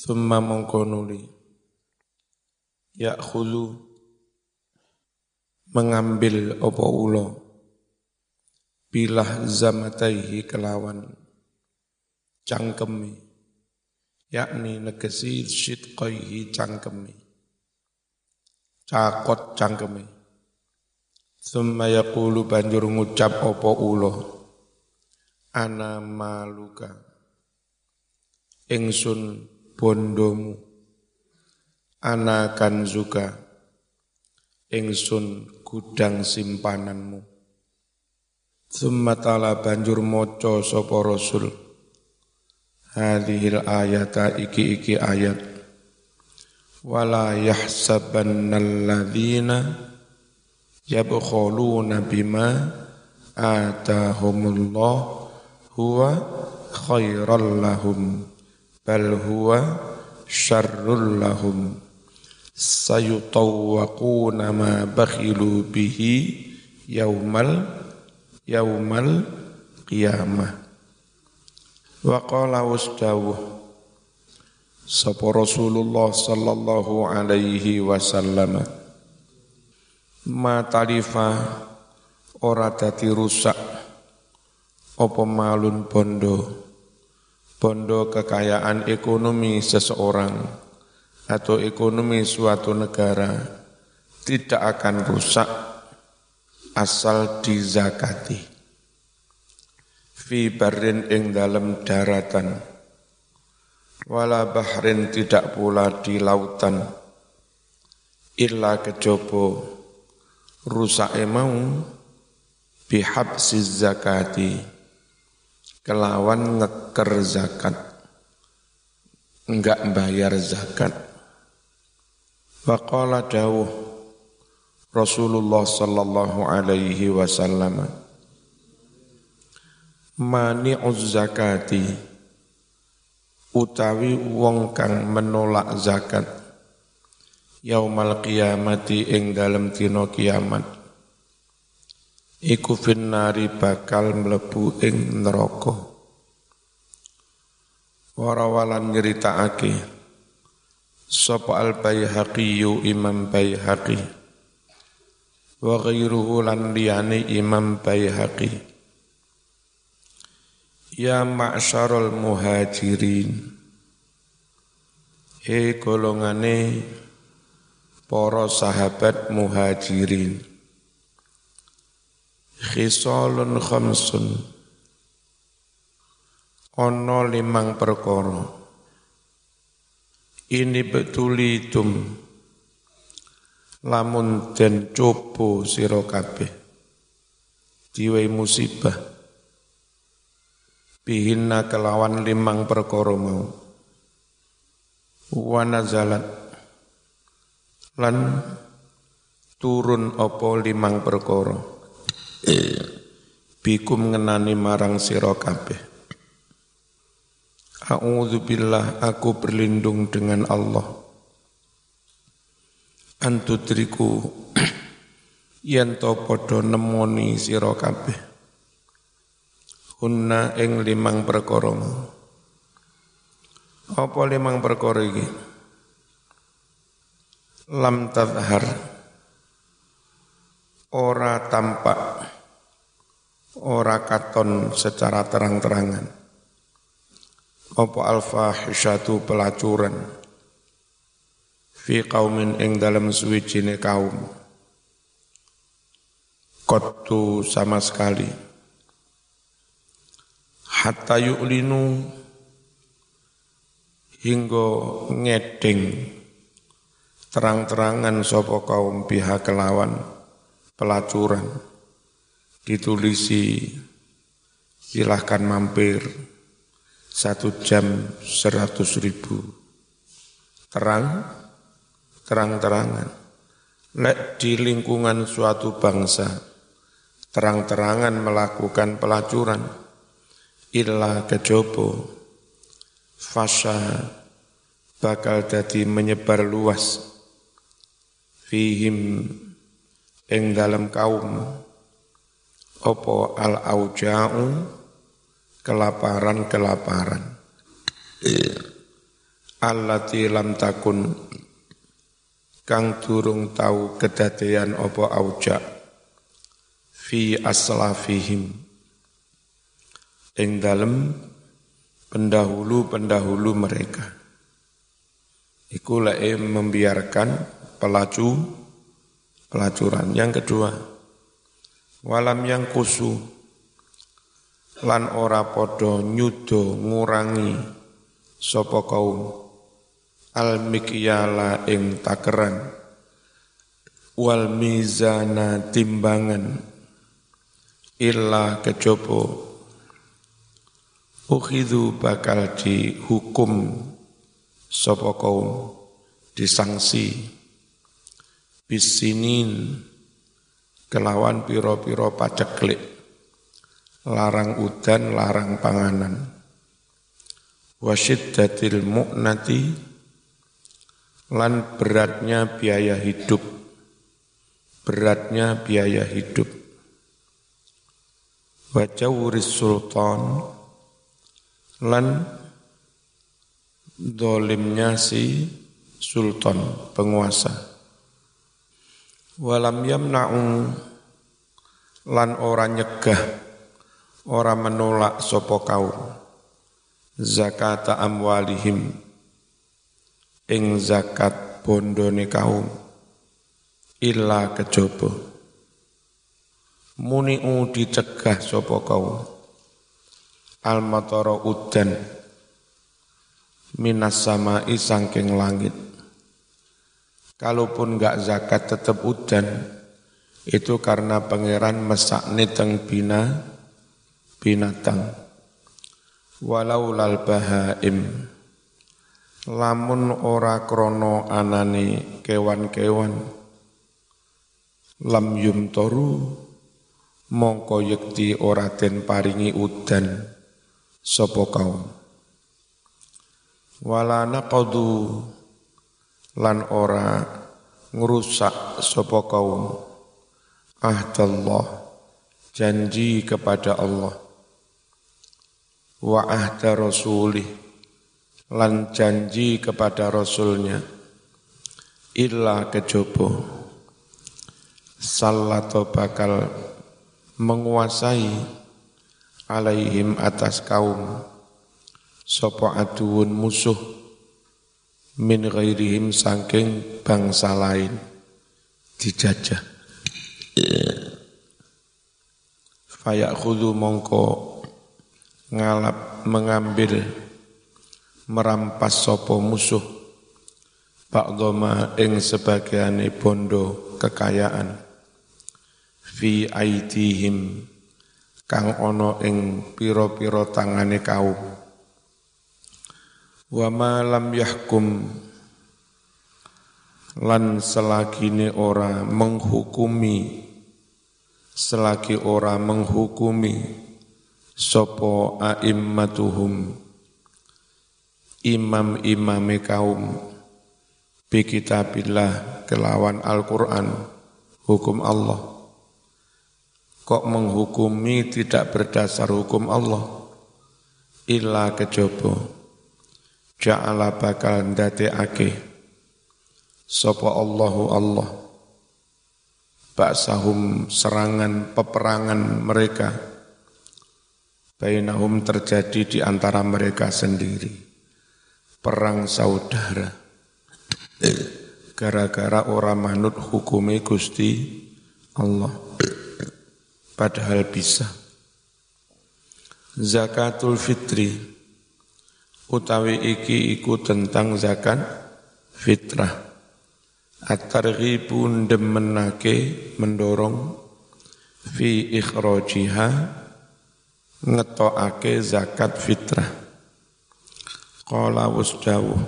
Summa mengkonuli yakhulu mengambil apa ulo bilah zamataihi kelawan cangkemi yakni negesi syidqaihi cangkemi cakot cangkemi summa yaqulu banjur ngucap apa ulo ana maluka ingsun bondomu ana kanzuka ingsun gudang simpananmu summa ta'ala banjur moco sapa rasul hadhil ayata iki-iki ayat wala yahsabannal ladzina yabkhuluna bima atahumullah huwa khairal lahum bal huwa syarrul lahum sayutawwaquna ma bakhilu bihi yaumal qiyamah wa qala wasdawuh sapa Rasulullah sallallahu alaihi wasallam ma talifa ora dadi rusak apa malun bondo kekayaan ekonomi seseorang atau ekonomi suatu negara tidak akan rusak asal dizakati. Fi barrin ing dalam daratan, wala bahrin tidak pula di lautan, illa kejobo rusak emau bihabsi zakati. Kelawan ngeker zakat, enggak bayar zakat. Faqala dawuh Rasulullah sallallahu alaihi wasallam mani'uz zakati utawi wong kang menolak zakat yaumal qiyamati ing dalem dina kiamat iku finnari bakal mlebu ing neraka. Warawalan nyeritakake sapa al-Baihaqi Imam Baihaqi wa ghairuhu lan liyane Imam Baihaqi ya ma'syarul muhajirin he golongane para sahabat muhajirin khisalun khamsun ono limang perkara ini betulitum lamun den coba sira kabeh diwehi musibah bihinna kelawan limang perkara mau wa nazalat lan turun apa limang perkara bikum ngenani marang sira kabeh. A'udzubillah aku berlindung dengan Allah. Antutriku yen to padha nemoni sira kabeh. Hunna ing limang perkara. Apa limang perkara iki? Lam tadhhar ora tampak, ora katon secara terang-terangan. Apa al-fahisyatu pelacuran fi qaumin ing dalam suwijine kaum qattu sama sekali hatta yu'linu hingga ngeding terang-terangan sapa kaum pihak kelawan pelacuran, ditulisi, silahkan mampir, 1 jam 100.000, terang-terangan. Lek di lingkungan suatu bangsa, terang-terangan melakukan pelacuran, illa kejobo, fasha bakal jadi menyebar luas, fihim, ing dalam kaum opo al-auja'u kelaparan-kelaparan allati lam takun kang durung tau kedadean apa auja fi aslafihim ing dalem pendahulu-pendahulu mereka. Iku lae membiarkan pelacuran. Yang kedua, walam yang kusu lan ora podo nyudo ngurangi sopo kaum al-mikyala ing takeran wal mizana timbangan illa kejopo ukhidhu bakal dihukum sopo kaum disangsi bisinin kelawan piro-piro paceklik larang udan, larang panganan. Wasyiddatil mu'nati lan beratnya biaya hidup. Wa jawris sultan lan dolimnya si sultan, penguasa. Walam yamna'u lan ora nyegah, orang menolak sopo kaum zakata amwalihim ing zakat bondone kaum illa kejaba muni'u dicegah sopo kaum almatara udan minas sama'i sangking langit. Kalaupun enggak zakat tetap udan, itu karena pangeran mesakne teng binatang walau lal bahaim lamun ora krono anane kewan-kewan lam yumtoru mongko yekti ora den paringi udan sapa kaum wala naqadu lan ora ngrusak sapa kaum ahdallah janji kepada Allah wa ahda rasulih lan janji kepada rasulnya illa kejobo sallato bakal menguasai alaihim atas kaum sapa aduun musuh min ghairihim saking bangsa lain dijajah fayakhudhu mongko ngalap mengambil merampas sopo musuh ba'doma ing sebagiane bondo kekayaan fi aidihim kang ono ing piro-piro tangane kaum wa ma lam yahkum lan selagine ora menghukumi sopo a'immatuhum imam-imame kaum bi kitabillah kelawan Al-Qur'an hukum Allah. Kok menghukumi tidak berdasar hukum Allah illa kejaba ja'ala bakal ndateake sopo Allahu Allah baksahum serangan peperangan mereka bainahum terjadi di antara mereka sendiri. Perang saudara. Gara-gara orang manut hukume Gusti Allah. Padahal bisa. Zakatul fitri. Utawi iki iku tentang zakat fitrah. At-targhibu demenake mendorong fi ikhrajiha ngetokake zakat fitrah. Qala wasdawuh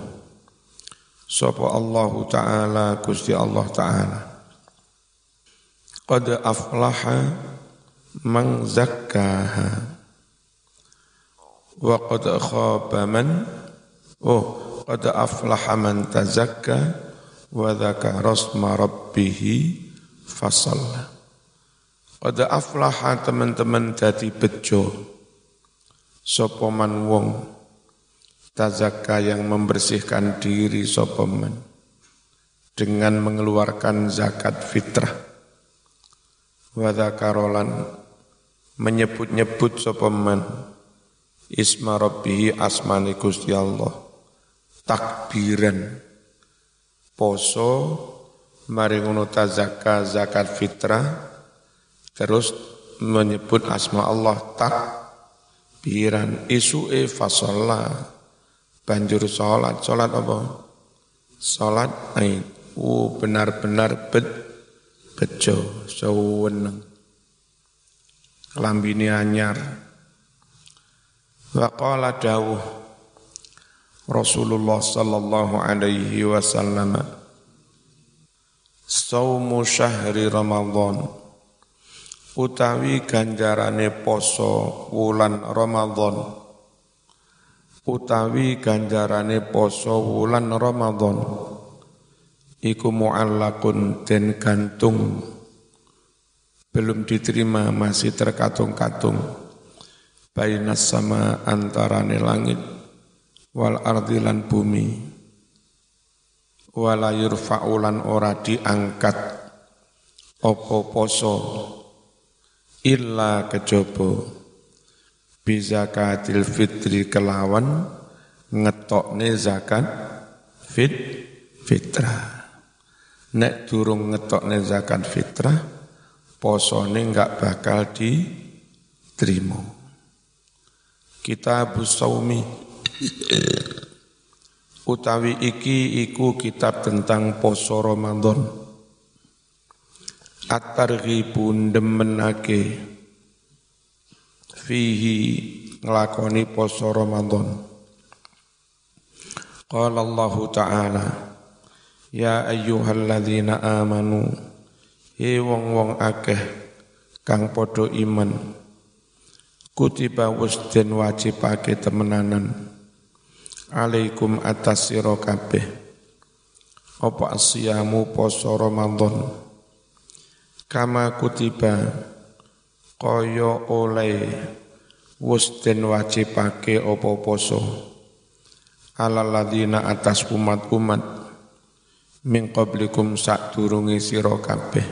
sapa Allah Ta'ala Gusti Allah Ta'ala qad aflaha man zakkaha wa qad khaba man qad aflaha man tazakka wa dzakara asma rabbih fasalla. Qad aflaha teman-teman dadi bejo sopo man wong tazakka yang membersihkan diri sopeman dengan mengeluarkan zakat fitrah. Wadakarolan menyebut-nyebut sopeman isma rabbihi asmani Gusti Allah. Takbiran poso maringono tazakka zakat fitrah terus menyebut asma Allah takbiran isu'e fasolat banjur sholat, sholat apa? Sholat ain. Benar-benar bejo, sewenang. Lambini anyar. Waqala dawuh Rasulullah sallallahu alaihi wasallam. Saumu syahri Ramadan. Utawi ganjarane poso wulan Ramadan. Utawi ganjarane poso wulan Ramadan iku mu'allakun den gantung, belum diterima, masih terkatung-katung bainas sama antarane langit wal ardilan bumi wala yurfa'ulan ora diangkat apa poso illa kejaba bizakatil fitri kelawan ngetokne zakat fitrah. Nek durung ngetokne zakat fitrah, posone enggak bakal diterima. Kitabus Shaumi utawi iki iku kitab tentang poso Ramadan. At-targhibun demenake fihi ngelakoni poso Ramadan. Qala Allah Ta'ala, ya ayyuhalladzina amanu, he wong-wong akeh kang podo iman, kutiba wusden wajibake temenanan alaikum atas sira kabeh apa asiyamu poso Ramadan kama kutiba kaya oleh wusden wajibake apa poso alal ladina atas umat-umat min qablikum sadurunge sira kabeh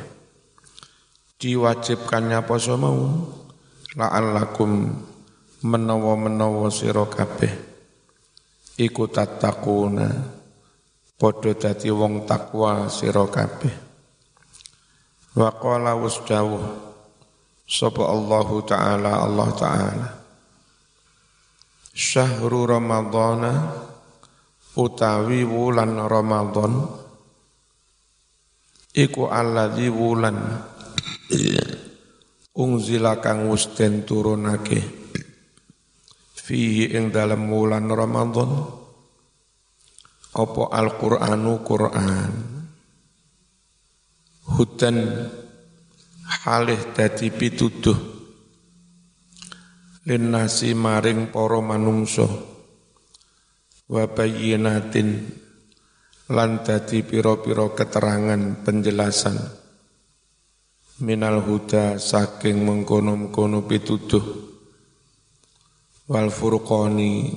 diwajibkannya poso mau la'allakum menawa-menawa sira kabeh iku tattaquna padha dadi wong takwa sira kabeh. Wa qala wasdawuh sapa Allahu Ta'ala, Allah Ta'ala syahrul Ramadana utawi wulan Ramadan iku alladzi wulan unzila kang wusden turunake fihi ing dalem wulan Ramadan apa al-Qur'anu Qur'an hudan halih dadi pituduh linnasi maring para manungsa wa bayyinatin lan dadi pira-pira keterangan penjelasan minal huda saking mengkono-mengkono pituduh wal furqani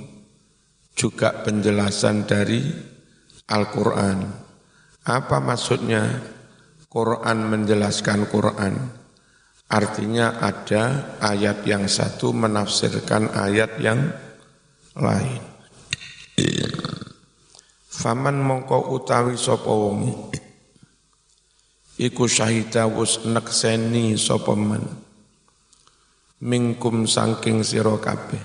juga penjelasan dari Al-Qur'an. Apa maksudnya? Quran menjelaskan Quran, artinya ada ayat yang satu menafsirkan ayat yang lain. Faman mongko utawi sapa wong iku syahida wus nekseni sapa men mingkum saking sira kabeh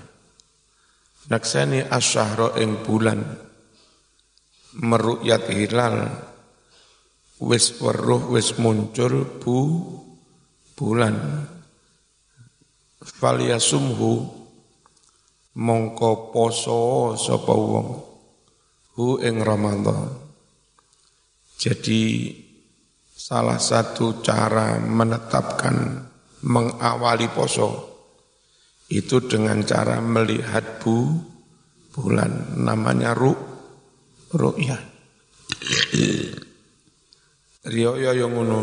nekseni asyhara ing bulan meruqyat hilal wis weruh wis muncul bulan falyasumhu mongko poso sapa wong hu ing Ramadan. Jadi salah satu cara menetapkan mengawali poso itu dengan cara melihat bulan namanya ru'yah. Riyo yo ngono,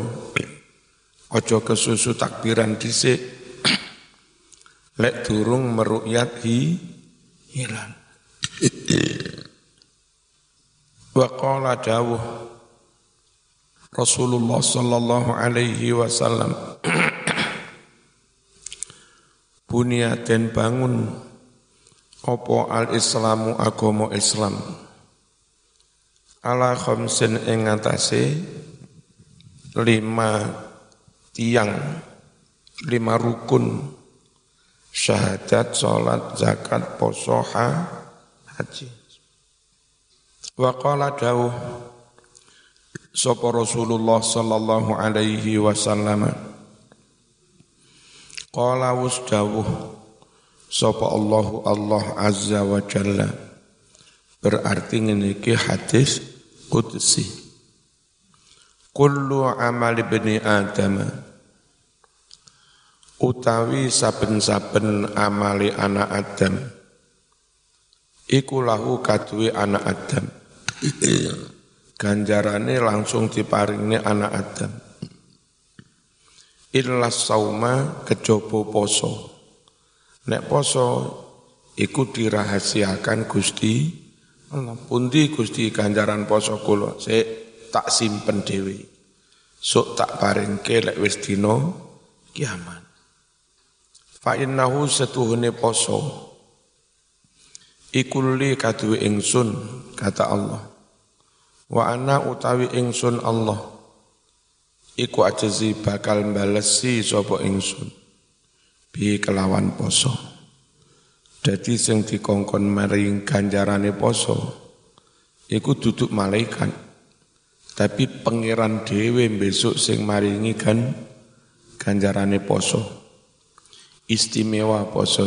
ojo kesusu takbiran dhisik, lek durung meruqyat hilal. Wa qala dawuh Rasulullah sallallahu alaihi wasallam, bunia den bangun opo al-islamu agama Islam ala khamsin ing atase lima tiang, lima rukun: syahadat, salat, zakat, puasa, haji. Wa qala dawuh sapa Rasulullah sallallahu alaihi wasallam, qala wus dawuh sapa Allahu Allah azza wa jalla. Berarti ngene iki hadis qudsi. Kullu amal ibni Adam, utawi saben-saben amali anak Adam, iku lahu kaduwe anak Adam. Ganjarane langsung diparingi anak Adam. Illa sauma, kejaba poso. Nek poso iku dirahasiakan Gusti Allah. Pundi Gusti ganjaran poso kula? Sik tak simpen dewi, sok tak paringke lek wis dino kiamat. Fa innahu setuhune poso ikuli kaduwe ingsun, kata Allah. Wa ana utawi ingsun Allah iku ajezi bakal mbalesi sapa ingsun bi kelawan poso. Dadi sing dikongkon maring ganjarane poso iku duduk malaikat, tapi pangeran dhewe besok sing maringi kan ganjarane poso. Istimewa poso.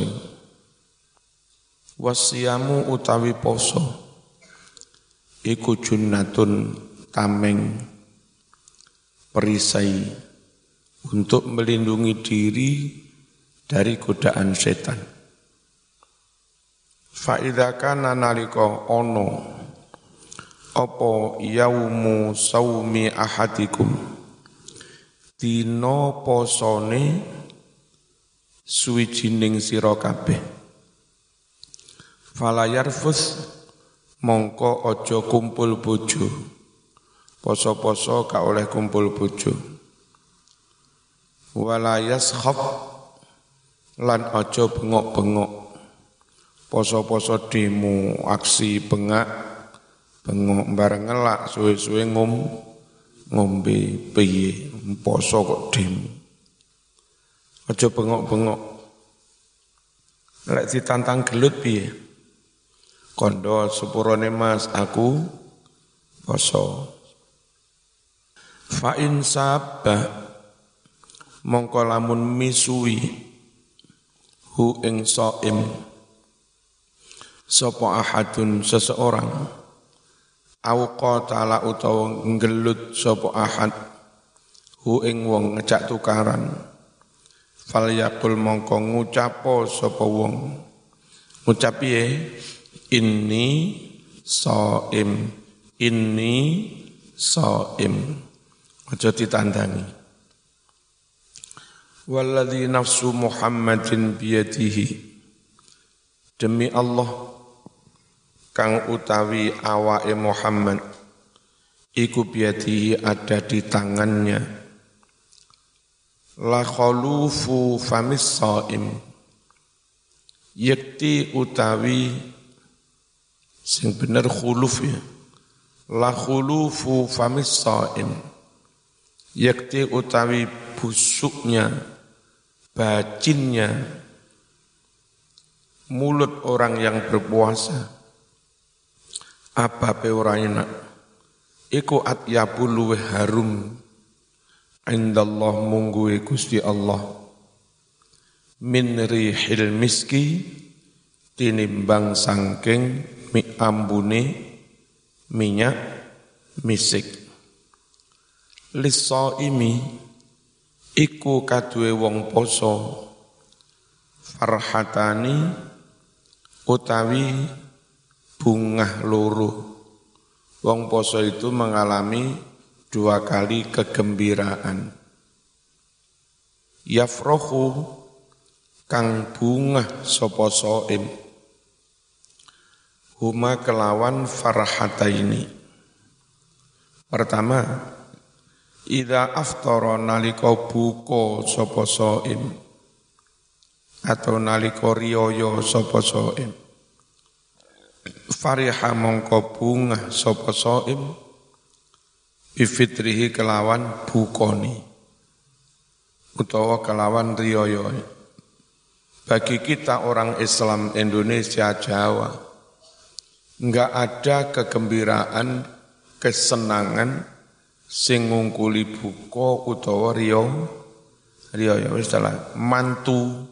Wasiyamu utawi poso iku junnatun, tameng perisai untuk melindungi diri dari godaan setan. Fa idza kana nalika ono apa yaumu saumi ahadikum, dina posone suwijining sira kabeh, falayarfus mongko aja kumpul bojo. Poso-poso gak oleh kumpul bojo. Walayaskhab lan aja bengok-bengok. Poso-poso demo aksi bengak bengok, bareng ngelak suwe-suwe ngombe piye poso kok dem. Aja bengok-bengok. Lek ditantang gelut piye? Kondo sepurone Mas aku poso. Fa in sabah mongko lamun misui hu ing saim sapa ahadun seseorang, au qatala utawa nggelut sapa ahad hu ing wong ngejak tukaran, fal yaqul mongko ngucapo sapa wong, ngucap piye? Inni shaim. Aja ditandangi. Walladzi nafsu Muhammadin biyadihi, demi Allah kang utawi awake Muhammad iku biadihi ada di tangannya, la khulufu famis shaim, yakti utawi sing bener khuluf ya, la khulufu famis shaim, yakti utawi busuknya, bacinnya mulut orang yang berpuasa. Apa pe ora enak iku atyabu luweh harum indallah mungguwe Gusti Allah min rihil miski tinimbang sangking mi ambune minyak misik. Lisaimi iku kaduwe wong poso farhatani utawi bungah loro. Wong poso itu mengalami dua kali kegembiraan. Yafrohu kang bungah sapa shaim, huma kelawan farhataini. Pertama, idza aftara nalika buka sapa shaim atau nalika riyaya sapa shaim, fariha mongko bungah sapa shaim bifitrihi kelawan bukoni utawa kelawan riyaya. Bagi kita orang Islam Indonesia Jawa enggak ada kegembiraan, kesenangan sing ngungkuli buka utawa riyaya. Wis salah mantu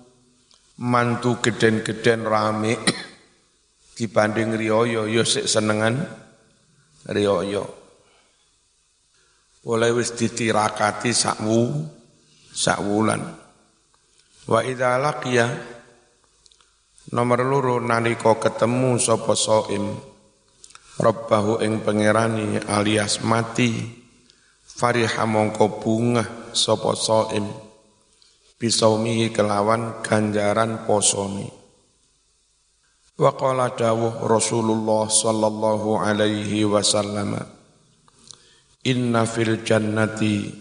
geden-geden rame dibanding riyaya yo sik senengan riyaya. Oleh wis ditirakati sakwulan. Wa idza laqiya, nomor loro, nalika ketemu sapa shaim rabbahu ing pangerani alias mati, fariha mongko bungah sapa shaim bisaumihi kelawan ganjaran posone. Wa qala dawuh Rasulullah sallallahu alaihi wasallam, inna fil jannati,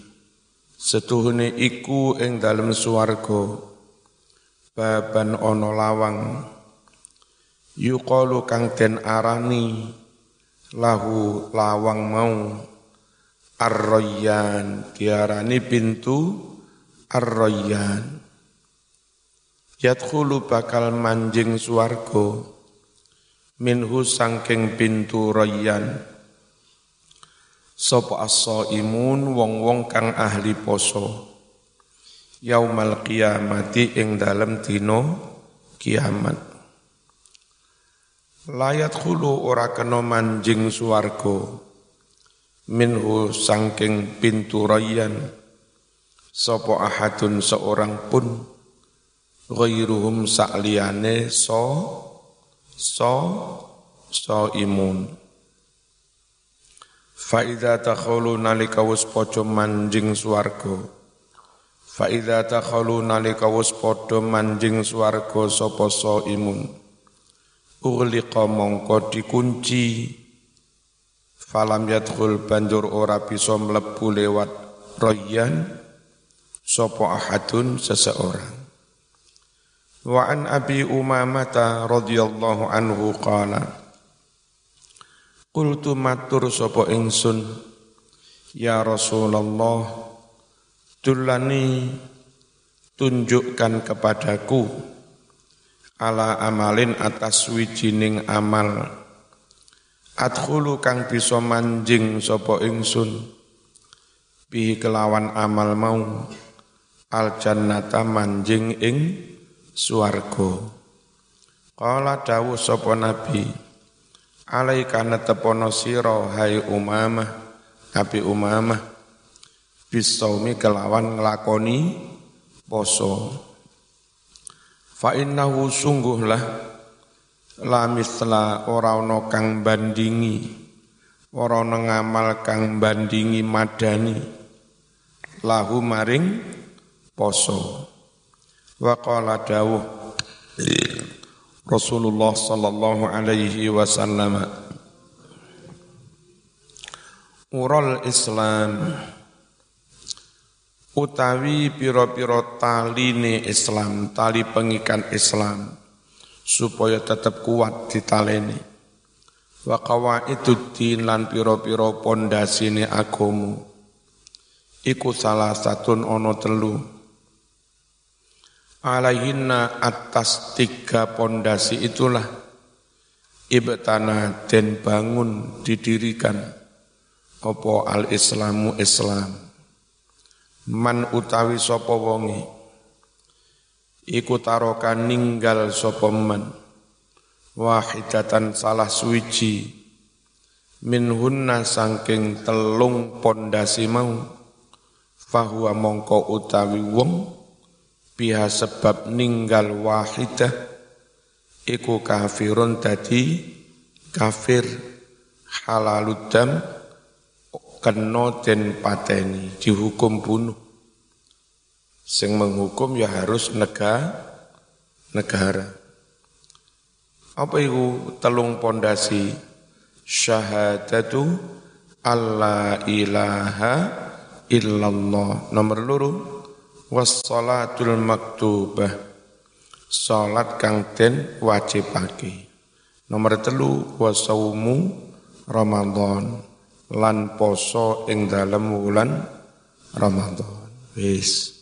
setuhune iku ing dalem swarga, baban ana lawang, yuqalu kang den arani lahu lawang mau Ar-Rayyan, diarani pintu Ar-Rayyan. Yadkhulu bakal manjing swarga minhu sangking pintu Rayyan sapa as-shaimun, wong-wong kang ahli poso, yaumal qiyamati ing dalem dina kiamat. Layat khulu ora kena manjing swarga minhu sangking pintu Rayyan sapa ahadun seorang pun, ghairuhum sa'liyane imun. Fa idza takhulu nalika wis padha manjing swarga, sapa imun, ughliqa mongko dikunci, falam yadkhul banjur ora bisa mlebu lewat Rayyan sapa ahadun seseorang. Wa an Abi Umamah radhiyallahu anhu qala, qultu matur sapa ingsun, ya Rasulullah, dullani, tunjukkan kepadaku, ala amalin, atas wijining amal, adkhulu kang bisa manjing sapa ingsun bihi kelawan amal mau al jannata, manjing ing swarga. Qala dawuh sapa nabi, alaika natapana sira hai Umamah, Abi Umamah, bisaumi kelawan nglakoni poso. Fa innahu, sungguhlah, la misla ora ana kang bandingi, ora ana ngamal kang bandingi madani lahu maring poso. Wa qala dawuh Rasulullah sallallahu alaihi wasallam, ural Islam, utawi piro-piro taline Islam, tali pengikat Islam, supaya tetap kuat di talene. Wa qawaiduddin, lan piro-piro pondasine agama, iku salah satun ono telu. Alaihinna, atas tiga pondasi itulah, ibtana den bangun didirikan, opo al-Islamu Islam. Man utawi sapa wonge iku taroka ninggal sapa man wahidatan salah suwiji minhunna sangking telung pondasi mau, fahuwa mongko utawi wong biha sebab ninggal wahidah iku kafirun, dadi kafir, halaludam, kena den pateni, dihukum bunuh. Sing menghukum ya harus negara. Apa itu telung pondasi? Syahadatu alla ilaha illallah. Nomor loro wassalatul maktubah, salat kang den wajibake. Nomor telu wasaumu Ramadan, lan poso ing dalem wulan Ramadan. Wis